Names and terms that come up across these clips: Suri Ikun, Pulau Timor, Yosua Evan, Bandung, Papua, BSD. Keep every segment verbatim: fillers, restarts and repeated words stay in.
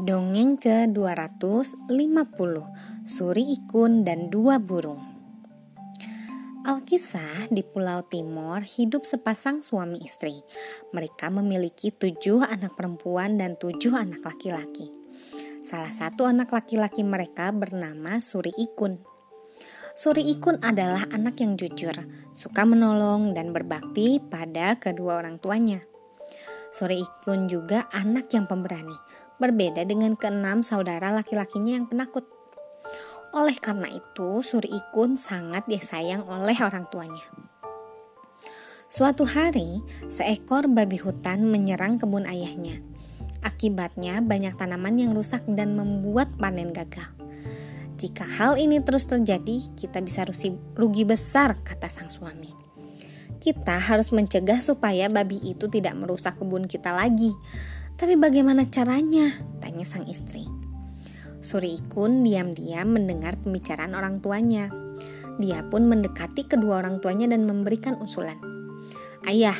Dongeng ke dua ratus lima puluh, Suri Ikun dan Dua Burung. Alkisah, di Pulau Timor hidup sepasang suami istri. Mereka memiliki tujuh anak perempuan dan tujuh anak laki-laki. Salah satu anak laki-laki mereka bernama Suri Ikun. Suri Ikun adalah anak yang jujur, suka menolong dan berbakti pada kedua orang tuanya. Suri Ikun juga anak yang pemberani, berbeda dengan keenam saudara laki-lakinya yang penakut. Oleh karena itu, Suri Ikun sangat disayang oleh orang tuanya. Suatu hari, seekor babi hutan menyerang kebun ayahnya. Akibatnya, banyak tanaman yang rusak dan membuat panen gagal. Jika hal ini terus terjadi, kita bisa rugi besar, kata sang suami. Kita harus mencegah supaya babi itu tidak merusak kebun kita lagi. Tapi bagaimana caranya? Tanya sang istri. Suri Ikun diam-diam mendengar pembicaraan orang tuanya. Dia pun mendekati kedua orang tuanya dan memberikan usulan. Ayah,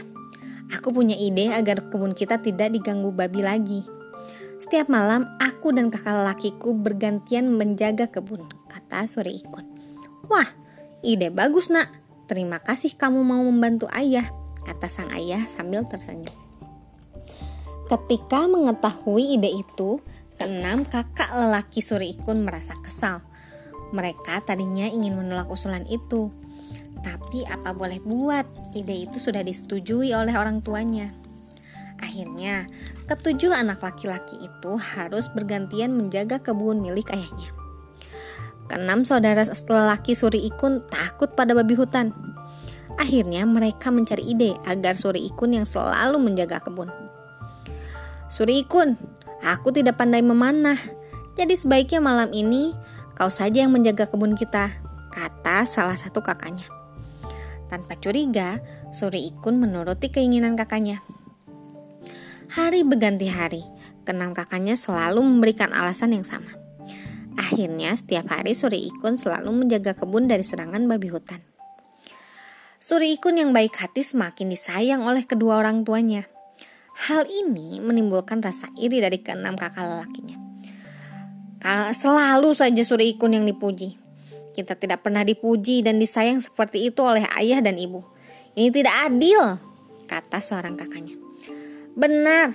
aku punya ide agar kebun kita tidak diganggu babi lagi. Setiap malam aku dan kakak lakiku bergantian menjaga kebun, kata Suri Ikun. Wah, ide bagus nak. Terima kasih kamu mau membantu ayah, kata sang ayah sambil tersenyum. Ketika mengetahui ide itu, keenam kakak lelaki Suri Ikun merasa kesal. Mereka tadinya ingin menolak usulan itu. Tapi apa boleh buat, ide itu sudah disetujui oleh orang tuanya. Akhirnya, ketujuh anak laki-laki itu harus bergantian menjaga kebun milik ayahnya. Keenam saudara lelaki Suri Ikun takut pada babi hutan. Akhirnya mereka mencari ide agar Suri Ikun yang selalu menjaga kebun. Suri Ikun, aku tidak pandai memanah. Jadi sebaiknya malam ini kau saja yang menjaga kebun kita, kata salah satu kakaknya. Tanpa curiga, Suri Ikun menuruti keinginan kakaknya. Hari berganti hari, keenam kakaknya selalu memberikan alasan yang sama. Akhirnya setiap hari Suri Ikun selalu menjaga kebun dari serangan babi hutan. Suri Ikun yang baik hati semakin disayang oleh kedua orang tuanya. Hal ini menimbulkan rasa iri dari keenam kakak lelakinya. Selalu saja Suri Ikun yang dipuji. Kita tidak pernah dipuji dan disayang seperti itu oleh ayah dan ibu. Ini tidak adil, kata seorang kakaknya. Benar,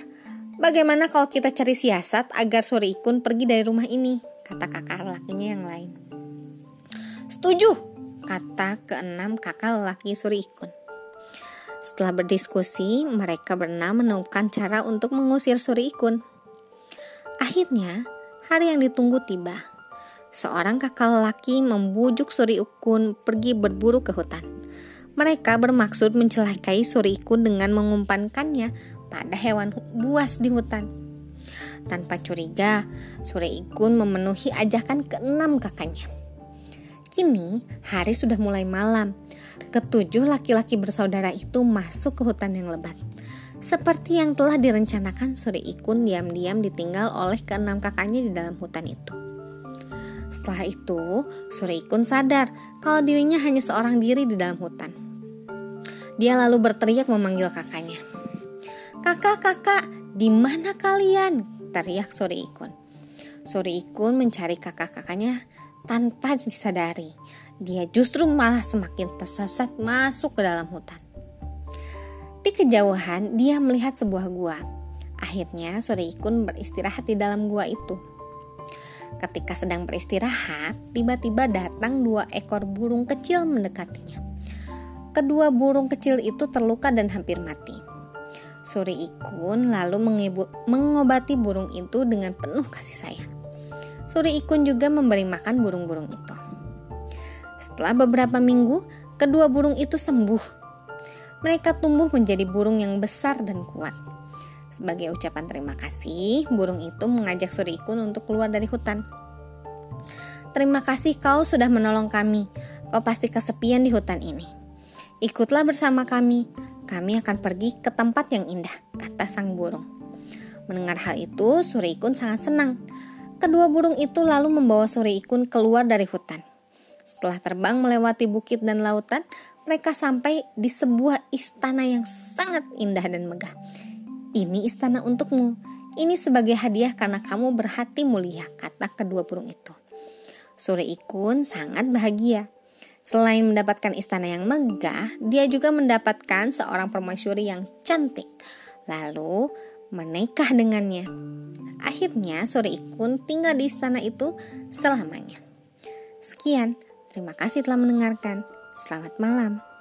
bagaimana kalau kita cari siasat agar Suri Ikun pergi dari rumah ini? Kata kakak lelakinya yang lain. Setuju, kata keenam kakak lelaki Suri Ikun. Setelah berdiskusi, mereka berenam menemukan cara untuk mengusir Suri Ikun. Akhirnya, hari yang ditunggu tiba. Seorang kakak lelaki membujuk Suri Ikun pergi berburu ke hutan. Mereka bermaksud mencelakai Suri Ikun dengan mengumpankannya pada hewan buas di hutan. Tanpa curiga, Suri Ikun memenuhi ajakan keenam kakaknya. Kini, hari sudah mulai malam. Ketujuh laki-laki bersaudara itu masuk ke hutan yang lebat. Seperti yang telah direncanakan, Suri Ikun diam-diam ditinggal oleh keenam kakaknya di dalam hutan itu. Setelah itu, Suri Ikun sadar kalau dirinya hanya seorang diri di dalam hutan. Dia lalu berteriak memanggil kakaknya. Kakak, kakak, di mana kalian? Teriak Suri Ikun. Suri Ikun mencari kakak-kakaknya tanpa disadari. Dia justru malah semakin tersesat masuk ke dalam hutan. Di kejauhan dia melihat sebuah gua. Akhirnya Suri Ikun beristirahat di dalam gua itu. Ketika sedang beristirahat, tiba-tiba datang dua ekor burung kecil mendekatinya. Kedua burung kecil itu terluka dan hampir mati. Suri Ikun lalu mengibu, mengobati burung itu dengan penuh kasih sayang. Suri Ikun juga memberi makan burung-burung itu. Setelah beberapa minggu, kedua burung itu sembuh. Mereka tumbuh menjadi burung yang besar dan kuat. Sebagai ucapan terima kasih, burung itu mengajak Suri Ikun untuk keluar dari hutan. Terima kasih kau sudah menolong kami. Kau pasti kesepian di hutan ini. Ikutlah bersama kami. Kami akan pergi ke tempat yang indah, kata sang burung. Mendengar hal itu, Suri Ikun sangat senang. Kedua burung itu lalu membawa Suri Ikun keluar dari hutan. Setelah terbang melewati bukit dan lautan, mereka sampai di sebuah istana yang sangat indah dan megah. Ini istana untukmu. Ini sebagai hadiah karena kamu berhati mulia, kata kedua burung itu. Suri Ikun sangat bahagia. Selain mendapatkan istana yang megah, dia juga mendapatkan seorang permaisuri yang cantik. Lalu menikah dengannya. Akhirnya Suri Ikun tinggal di istana itu selamanya. Sekian, terima kasih telah mendengarkan. Selamat malam.